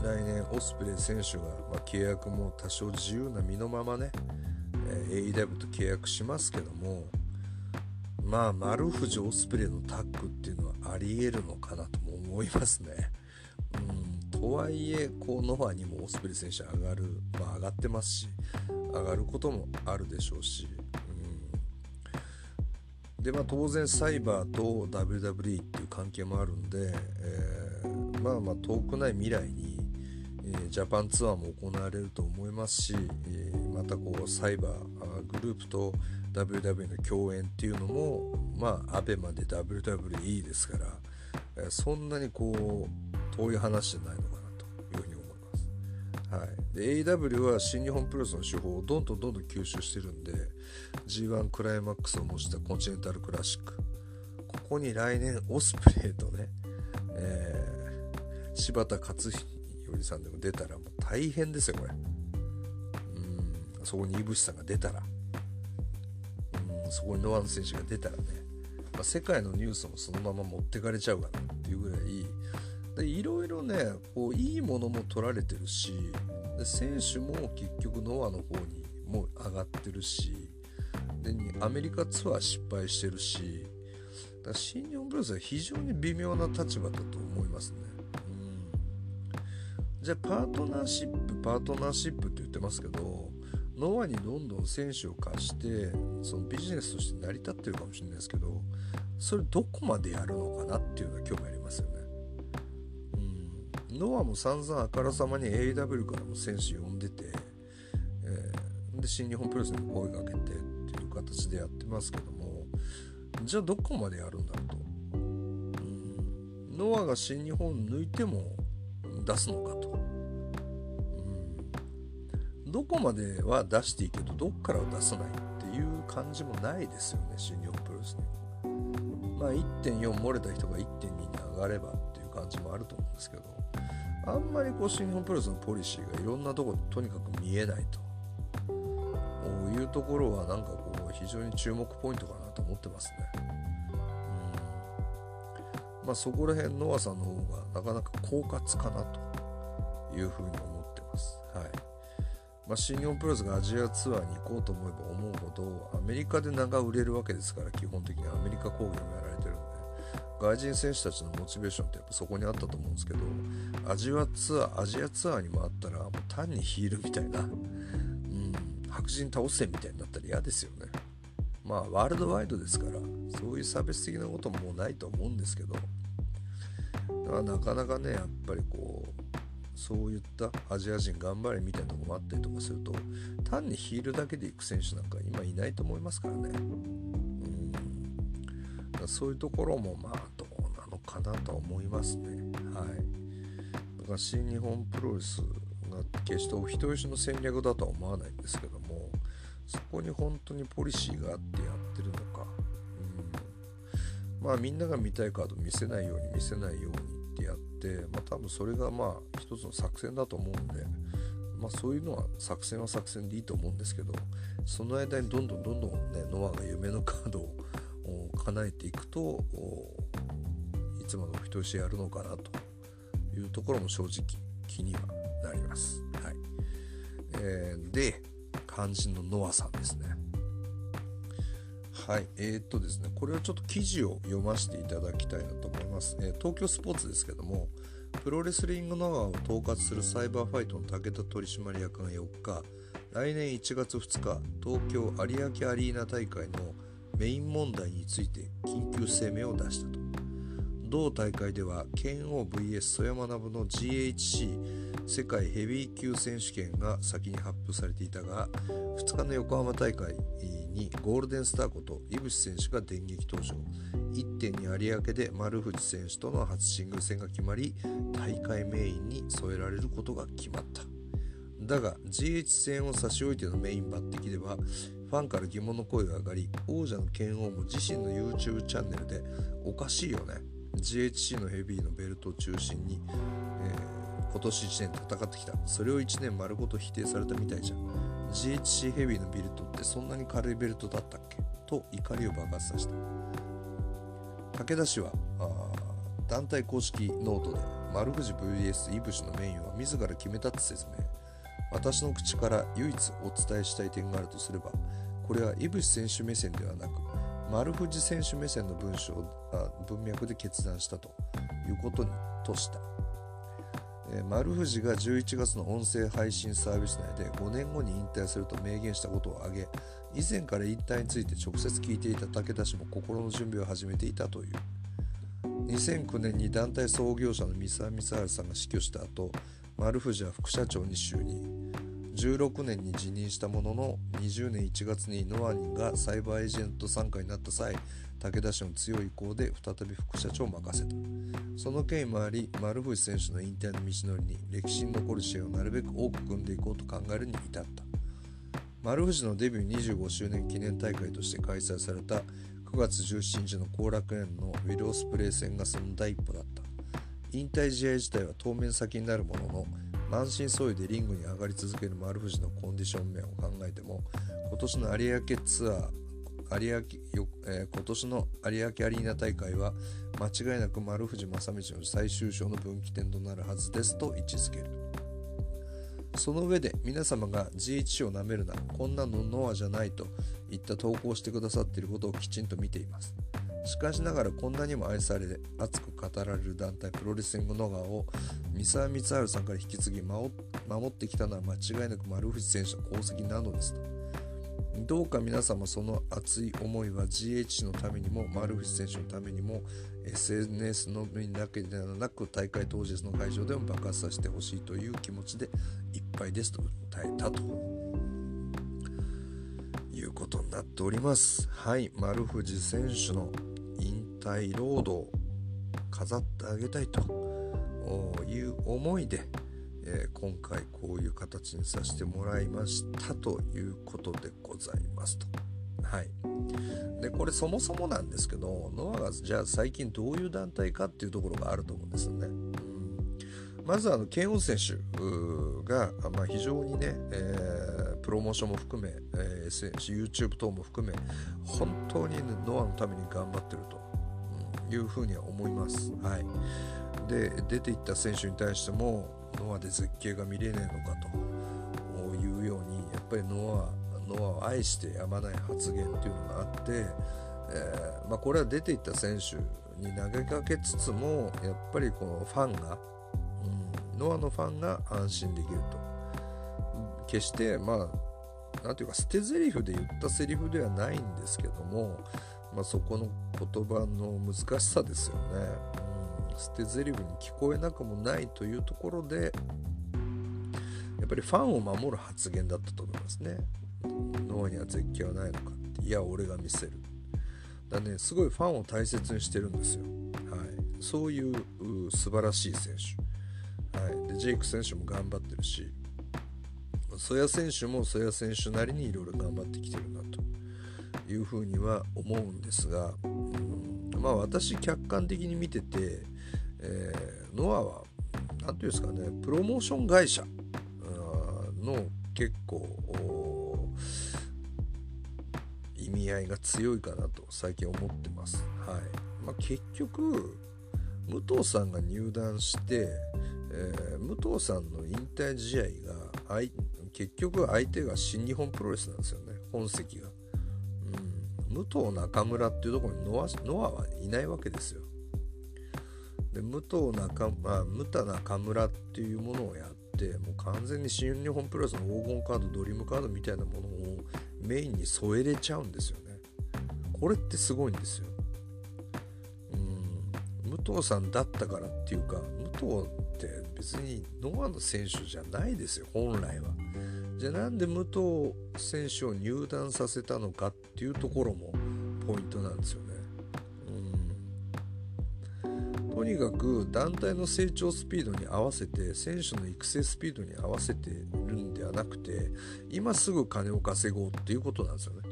来年オスプレイ選手が、契約も多少自由な身のままね、AEW と契約しますけども、丸藤オスプレイのタッグっていうのはあり得るのかなとも思いますね、とはいえノアにもオスプレイ選手上がってますし上がることもあるでしょうし、で当然サイバーと WWE っていう関係もあるんで、遠くない未来に、ジャパンツアーも行われると思いますし、またサイバーグループと WWE の共演っていうのもアベマで WWE ですから、そんなに遠い話じゃないのかなというふうに思います、で AEW は新日本プロレスの手法をどんどん吸収してるんで G1 クライマックスを模したコンチネンタルクラシック、ここに来年オスプレイとね、柴田勝頼さんでも出たらもう大変ですよこれ。そこに井渕さんが出たら、そこにノアの選手が出たらね、世界のニュースもそのまま持ってかれちゃうかなっていうぐらいで、いろいろねいいものも取られてるし、で選手も結局ノアの方にも上がってるし、でアメリカツアー失敗してるし、だから新日本プロレスは非常に微妙な立場だと思いますね。じゃあパートナーシップって言ってますけど、ノアにどんどん選手を貸してそのビジネスとして成り立ってるかもしれないですけど、それどこまでやるのかなっていうのは興味ありますよね、ノアも散々あからさまに AEW からも選手呼んでて、で新日本プロレスに声かけてっていう形でやってますけども、じゃあどこまでやるんだろうと、ノアが新日本抜いても出すのかと、どこまでは出していいけどどっからは出さないっていう感じもないですよね新日本プロレスに。1.4 漏れた人が 1.2 に上がればっていう感じもあると思うんですけど、あんまり新日本プロレスのポリシーがいろんなところでとにかく見えないというところは非常に注目ポイントかなと思ってますね。そこら辺ノアさんの方がなかなか狡猾かなというふうに思ってます。新日本プロレスがアジアツアーに行こうと思えば思うほどアメリカで名が売れるわけですから、基本的にアメリカ工業もやられてるんで、外人選手たちのモチベーションってそこにあったと思うんですけど、アジアツアーにもあったらもう単にヒールみたいな、白人倒せみたいになったら嫌ですよね。ワールドワイドですからそういう差別的なこともないと思うんですけど、なかなかねやっぱりそういったアジア人頑張れみたいなとこもあったりとかすると、単にヒールだけで行く選手なんか今いないと思いますからね。そういうところもどうなのかなとは思いますね。だから新日本プロレスが決してお人よしの戦略だとは思わないんですけども、そこに本当にポリシーがあってやってるのか、みんなが見たいカード見せないようにってやって、多分それが一つの作戦だと思うんで、そういうのは作戦でいいと思うんですけど、その間にどんどんねノアが夢のカードを叶えていくと、いつまでも人してやるのかなというところも正直気にはなります。で肝心のノアさんですね。ですね、これはちょっと記事を読ませていただきたいなと思います。東京スポーツですけども、プロレスリングノアを統括するサイバーファイトの武田取締役が4日、来年1月2日、東京有明アリーナ大会のメイン問題について緊急声明を出したと。同大会では、拳王 vs 曽山学の GHC 世界ヘビー級選手権が先に発表されていたが、2日の横浜大会にゴールデンスターこと井口選手が電撃登場。 1.2 有明で丸藤選手との初シングル戦が決まり、大会メインに添えられることが決まった。だが GH 戦を差し置いてのメイン抜擢では、ファンから疑問の声が上がり、王者の拳王も自身の YouTube チャンネルでおかしいよね、 GHC のヘビーのベルトを中心に、今年1年戦ってきた、それを1年丸ごと否定されたみたいじゃん、 GHC ヘビーのベルトってそんなに軽いベルトだったっけと怒りを爆発させた。武田氏は団体公式ノートで丸藤 vs イブシのメインは自ら決めたって説明。私の口から唯一お伝えしたい点があるとすれば、これは井口選手目線ではなく丸藤選手目線の文脈で決断したということにとした。丸藤が11月の音声配信サービス内で5年後に引退すると明言したことを挙げ、以前から引退について直接聞いていた武田氏も心の準備を始めていたという。2009年に団体創業者の三沢光晴さんが死去した後、丸藤は副社長に就任。16年に辞任したものの、20年1月にノアニンがサイバーエージェント参加になった際、武田氏の強い意向で再び副社長を任せた。その経緯もあり、丸藤選手の引退の道のりに歴史に残る試合をなるべく多く組んでいこうと考えるに至った。丸藤のデビュー25周年記念大会として開催された9月17日の後楽園のウィル・オスプレイ戦がその第一歩だった。引退試合自体は当面先になるものの、満身創痍でリングに上がり続ける丸藤のコンディション面を考えても、今年の有明ツアー、今年の有明アリーナ大会は間違いなく丸藤正道の最終章の分岐点となるはずですと位置づける。その上で皆様が GHC をなめるな、こんなのノアじゃないといった投稿してくださっていることをきちんと見ています。しかしながらこんなにも愛され熱く語られる団体プロレスリングノガを三沢光晴さんから引き継ぎ守ってきたのは間違いなく丸藤選手の功績なのですと。どうか皆様その熱い思いは GH のためにも丸藤選手のためにも SNS のみだけではなく大会当日の会場でも爆発させてほしいという気持ちでいっぱいですと訴えたということになっております。はい、丸藤選手の引退ロードを飾ってあげたいという思いで、今回こういう形にさせてもらいましたということでございますと。はい、でこれそもそもなんですけど、ノアがじゃあ最近どういう団体かっていうところがあると思うんですよね。まずケンオン選手が、非常にね、プロモーションも含め、YouTube 等も含め本当に、ね、ノアのために頑張ってるというふうには思います。はい、で出ていった選手に対してもノアで絶景が見れねえのかというように、やっぱりノアを愛してやまない発言というのがあって、これは出ていった選手に投げかけつつも、やっぱりこのファンが、ノアのファンが安心できると。決してなんていうか捨て台詞で言ったセリフではないんですけども、そこの言葉の難しさですよね。捨て台詞に聞こえなくもないというところで、やっぱりファンを守る発言だったと思いますね。ノアには絶景はないのかって、いや俺が見せるだね。すごいファンを大切にしてるんですよ。はい、そういう素晴らしい選手。はい、でジェイク選手も頑張ってるし、ソヤ選手もソヤ選手なりにいろいろ頑張ってきてるなというふうには思うんですが、私客観的に見てて、ノアはなんていうんですかね、プロモーション会社の結構意味合いが強いかなと最近思ってます。はい、結局武藤さんが入団して、武藤さんの引退試合が結局相手が新日本プロレスなんですよね、本籍が。武藤中村っていうところにノアはいないわけですよ。で武田中村っていうものをやって、もう完全に新日本プロレスの黄金カード、ドリームカードみたいなものをメインに添えれちゃうんですよね。これってすごいんですよ。武藤さんだったからっていうか、武藤って別にノアの選手じゃないですよ本来は。じゃあなんで武藤選手を入団させたのかっていうところもポイントなんですよね。とにかく団体の成長スピードに合わせて選手の育成スピードに合わせてるんではなくて、今すぐ金を稼ごうっていうことなんですよね。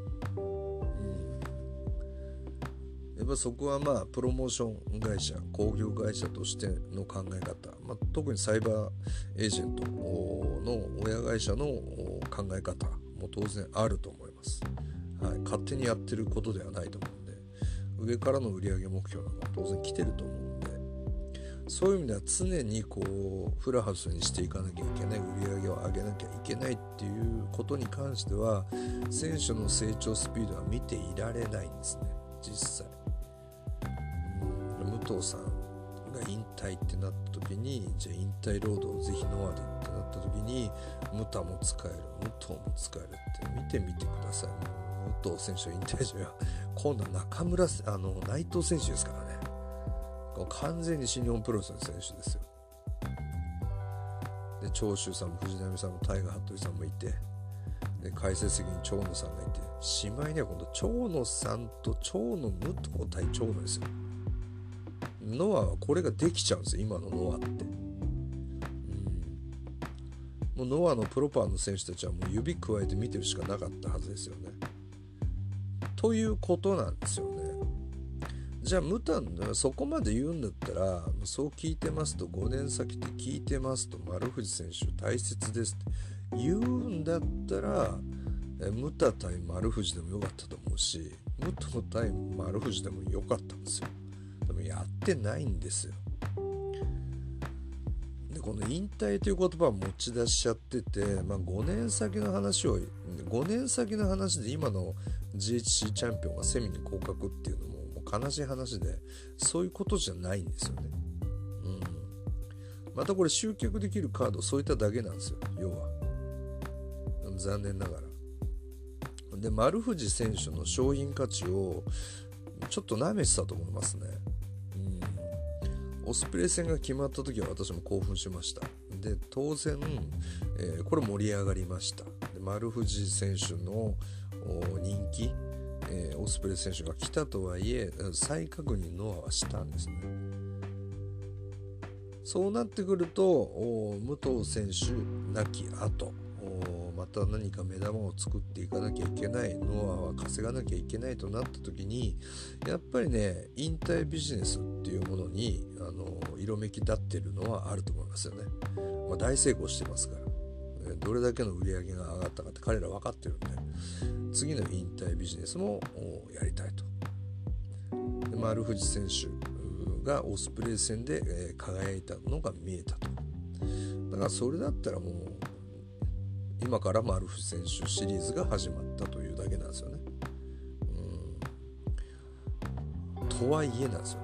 やっぱそこはまあプロモーション会社興行会社としての考え方、まあ、特にサイバーエージェントの親会社の考え方も当然あると思います、はい、勝手にやってることではないと思うんで、上からの売上目標なんか当然来てると思うんで、そういう意味では常にこうフルハウスにしていかなきゃいけない、売上を上げなきゃいけないっていうことに関しては選手の成長スピードは見ていられないんですね。実際武藤さんが引退ってなった時に、じゃあ引退ロードをぜひノアでってなった時にムタも使える武藤も使えるって見てみてください。武藤選手の引退時は今度は内藤選手ですからね。完全に新日本プロレスの選手ですよ。で長州さんも藤波さんもタイガー服部さんもいて、で解説席に長野さんがいて、しまいには今度長野さんと長野武藤対長野ですよ。ノアはこれができちゃうんですよ今のノアって、もうノアのプロパーの選手たちはもう指くわえて見てるしかなかったはずですよね。ということなんですよね。じゃあ無担のそこまで言うんだったら、そう聞いてますと5年先って聞いてますと丸藤選手大切ですって言うんだったら、無田対丸藤でもよかったと思うし、武藤対丸藤でもよかったんですよ。でもやってないんですよ。でこの引退という言葉を持ち出しちゃってて、まあ、5年先の話で今の GHC チャンピオンがセミに降格っていうの もう悲しい話で、そういうことじゃないんですよね、またこれ集客できるカードそういっただけなんですよ要は、残念ながら。で丸藤選手の商品価値をちょっと舐めてたと思いますね、オスプレイ戦が決まった時は私も興奮しました。で当然、これ盛り上がりました。で丸藤選手の人気、オスプレイ選手が来たとはいえ再確認ノアはしたんですね。そうなってくると武藤選手亡き後また何か目玉を作っていかなきゃいけない、ノアは稼がなきゃいけないとなった時にやっぱりね、引退ビジネスっていうものに色めき立ってるのはあると思いますよね、まあ、大成功してますから、どれだけの売り上げが上がったかって彼ら分かってるんで、次の引退ビジネスもやりたいと。で丸藤選手がオスプレイ戦で輝いたのが見えたと。だからそれだったらもう今から丸藤選手シリーズが始まったというだけなんですよね。とはいえなんですよ、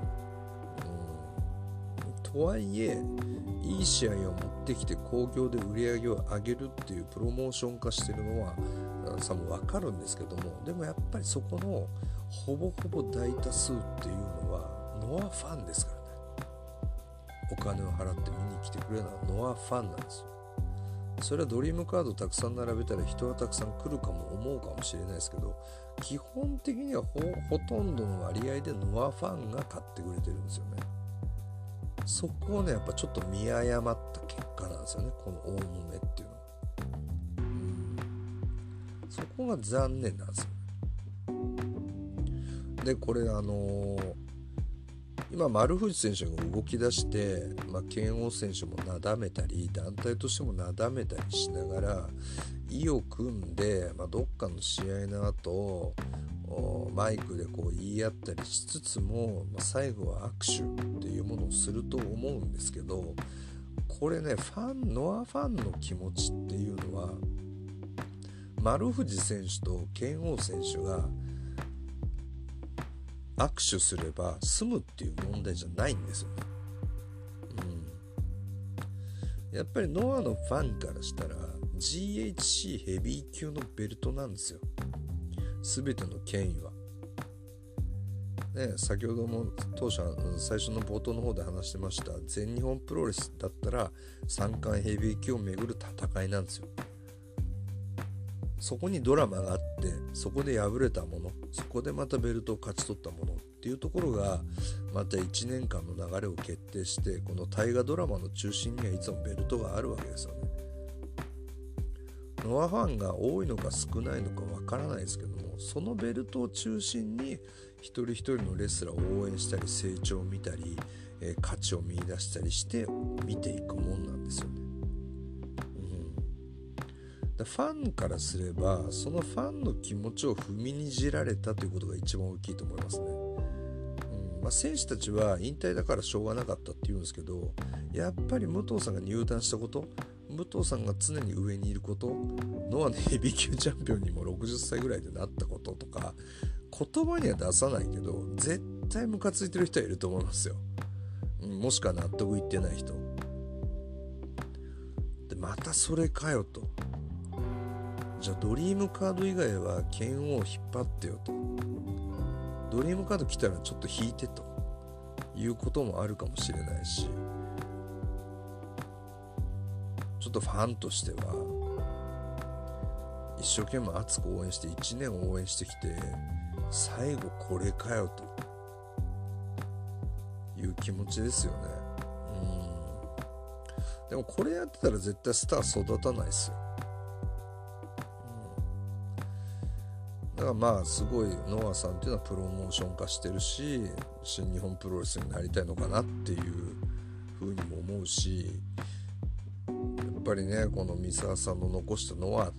とはいえいい試合を持ってきて興行で売り上げを上げるっていうプロモーション化してるのはさも分かるんですけども、でもやっぱりそこのほぼほぼ大多数っていうのはノアファンですからね。お金を払って見に来てくれるのはノアファンなんですよ。それはドリームカードたくさん並べたら人はたくさん来るかも思うかもしれないですけど、基本的には ほとんどの割合でノアファンが買ってくれてるんですよね。そこをねやっぱちょっと見誤った結果なんですよね、この大揉めっていうのは、そこが残念なんですよね。でこれ今丸藤選手が動き出して、拳王選手もなだめたり団体としてもなだめたりしながら意を組んで、どっかの試合の後マイクでこう言い合ったりしつつも、最後は握手っていうものをすると思うんですけど、これねノアファンの気持ちっていうのは丸藤選手と拳王選手が握手すれば済むっていう問題じゃないんですよね、やっぱりノアのファンからしたら GHC ヘビー級のベルトなんですよ、全ての権威は。ね、先ほども当社最初の冒頭の方で話してました全日本プロレスだったら三冠ヘビー級をめぐる戦いなんですよ。そこにドラマがあって、そこで敗れたもの、そこでまたベルトを勝ち取ったものっていうところがまた1年間の流れを決定して、この大河ドラマの中心にはいつもベルトがあるわけですよね。ノアファンが多いのか少ないのかわからないですけども、そのベルトを中心に一人一人のレスラーを応援したり、成長を見たり、価値を見出したりして見ていくもんなんですよね。ファンからすれば、そのファンの気持ちを踏みにじられたということが一番大きいと思いますね。選手たちは引退だからしょうがなかったって言うんですけど、やっぱり武藤さんが入団したこと、武藤さんが常に上にいること、ノアのヘビー級チャンピオンにも60歳ぐらいでなったこととか、言葉には出さないけど絶対ムカついてる人はいると思いますよ。もしくは納得いってない人で、またそれかよと。じゃあドリームカード以外は剣王を引っ張ってよと、ドリームカード来たらちょっと引いてということもあるかもしれないし、ちょっとファンとしては一生懸命熱く応援して1年応援してきて、最後これかよという気持ちですよね。でもこれやってたら絶対スター育たないですよ。だからまあすごいノアさんっていうのはプロモーション化してるし、新日本プロレスになりたいのかなっていうふうにも思うし、やっぱりね、この三沢さんの残したノアっ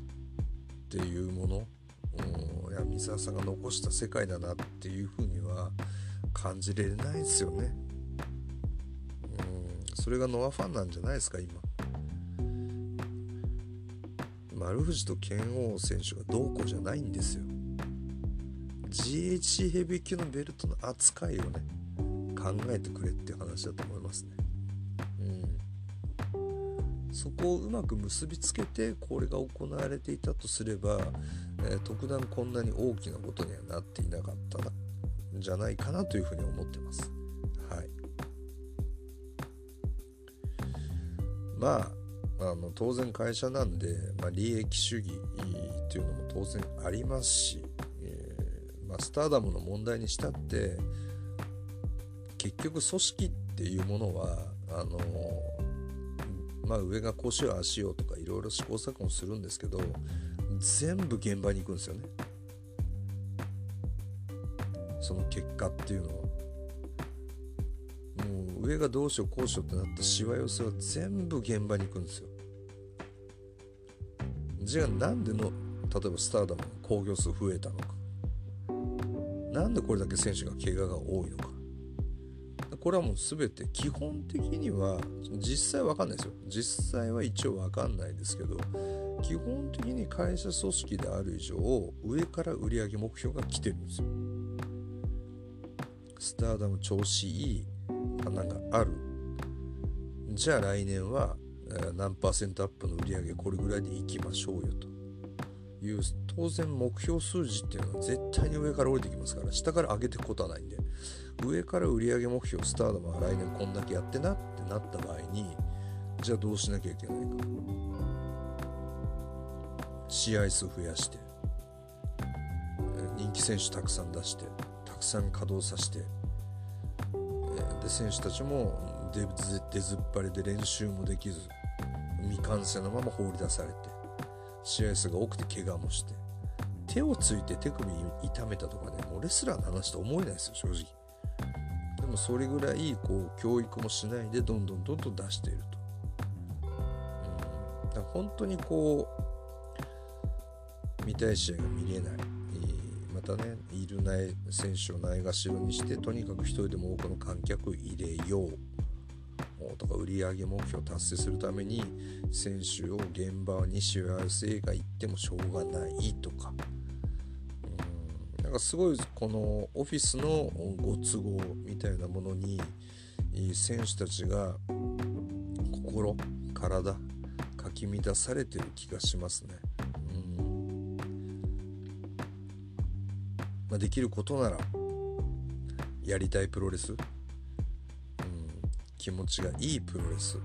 ていうもの、いや三沢さんが残した世界だなっていうふうには感じれないですよね。それがノアファンなんじゃないですか今。丸藤と拳王選手がどうこうじゃないんですよ。GHC ヘビー級のベルトの扱いをね、考えてくれっていう話だと思いますね。そこをうまく結びつけてこれが行われていたとすれば、特段こんなに大きなことにはなっていなかったんじゃないかなというふうに思ってます。はい。まあ、当然会社なんで、利益主義というのも当然ありますし、スターダムの問題にしたって結局組織っていうものは上がこうしようああしようとかいろいろ試行錯誤するんですけど、全部現場に行くんですよね、その結果っていうのは。もう上がどうしようこうしようってなったしわ寄せは全部現場に行くんですよ。じゃあなんでの例えばスターダムの興行数増えたのか、なんでこれだけ選手が怪我が多いのか、これはもう全て基本的には実際わかんないですよ。実際は一応わかんないですけど、基本的に会社組織である以上、上から売上目標が来てるんですよ。スターダム調子いい花がある、じゃあ来年は何パーセントアップの売上これぐらいでいきましょうよという、当然目標数字っていうのは絶対に上から降りてきますから、下から上げていくことはないんで、上から売上目標スターダムは来年こんだけやってなってなった場合に、じゃあどうしなきゃいけないか、試合数増やして、人気選手たくさん出して、たくさん稼働させて、で選手たちも出ずっぱりで練習もできず未完成のまま放り出されて、試合数が多くて怪我もして、手をついて手首痛めたとかね、もうレスラーの話と思えないですよ正直。でもそれぐらいこう教育もしないでどんどんどんどん出していると。だから本当にこう見たい試合が見れない、またねいるない選手をないがしろにして、とにかく一人でも多くの観客を入れようとか、売上目標を達成するために選手を現場にしわ寄せが行ってもしょうがないとか、なんかすごいこのオフィスのご都合みたいなものに選手たちが心体かき乱されてる気がしますね。できることならやりたいプロレス、気持ちがいいプロレス、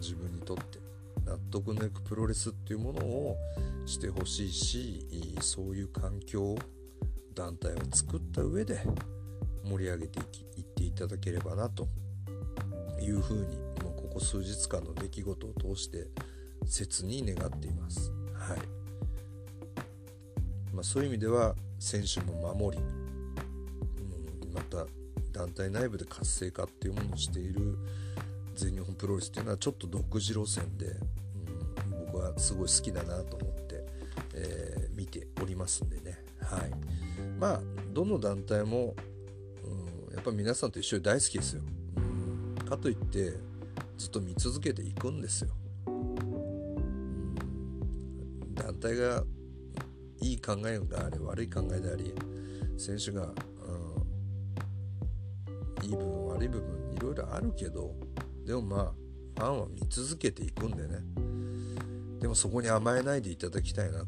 自分にとって納得のいくプロレスっていうものをしてほしいし、そういう環境を団体を作った上で盛り上げていっていただければなというふうに、もうここ数日間の出来事を通して切に願っています。はい、そういう意味では選手も守り、また団体内部で活性化っていうものをしている全日本プロレスっていうのはちょっと独自路線で、僕はすごい好きだなと思って、見ておりますんでね。はい、どの団体も、やっぱり皆さんと一緒に大好きですよ。かといってずっと見続けていくんですよ。団体がいい考えがあれ、悪い考えであり、選手が、いい部分悪い部分いろいろあるけど、でもファンは見続けていくんでね。でもそこに甘えないでいただきたいなと。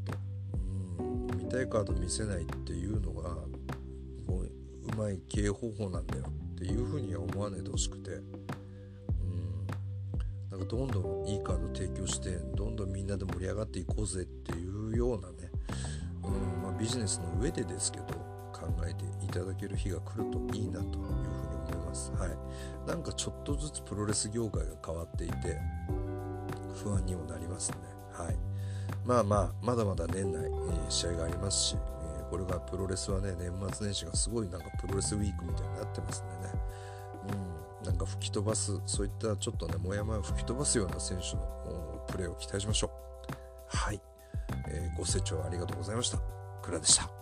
見たいカード見せないっていうのがうまい経営方法なんだよっていうふうには思わないでほしくて、なんかどんどんいいカード提供して、どんどんみんなで盛り上がっていこうぜっていうようなね、ビジネスの上でですけど考えていただける日が来るといいなというふうに思います。はい、なんかちょっとずつプロレス業界が変わっていて不安にもなりますね。はい、まだまだ年内、試合がありますし、これがプロレスはね、年末年始がすごいなんかプロレスウィークみたいになってますんでね、なんか吹き飛ばす、そういったちょっとねモヤモヤを吹き飛ばすような選手のプレーを期待しましょう。はい、ご清聴ありがとうございました。くらでした。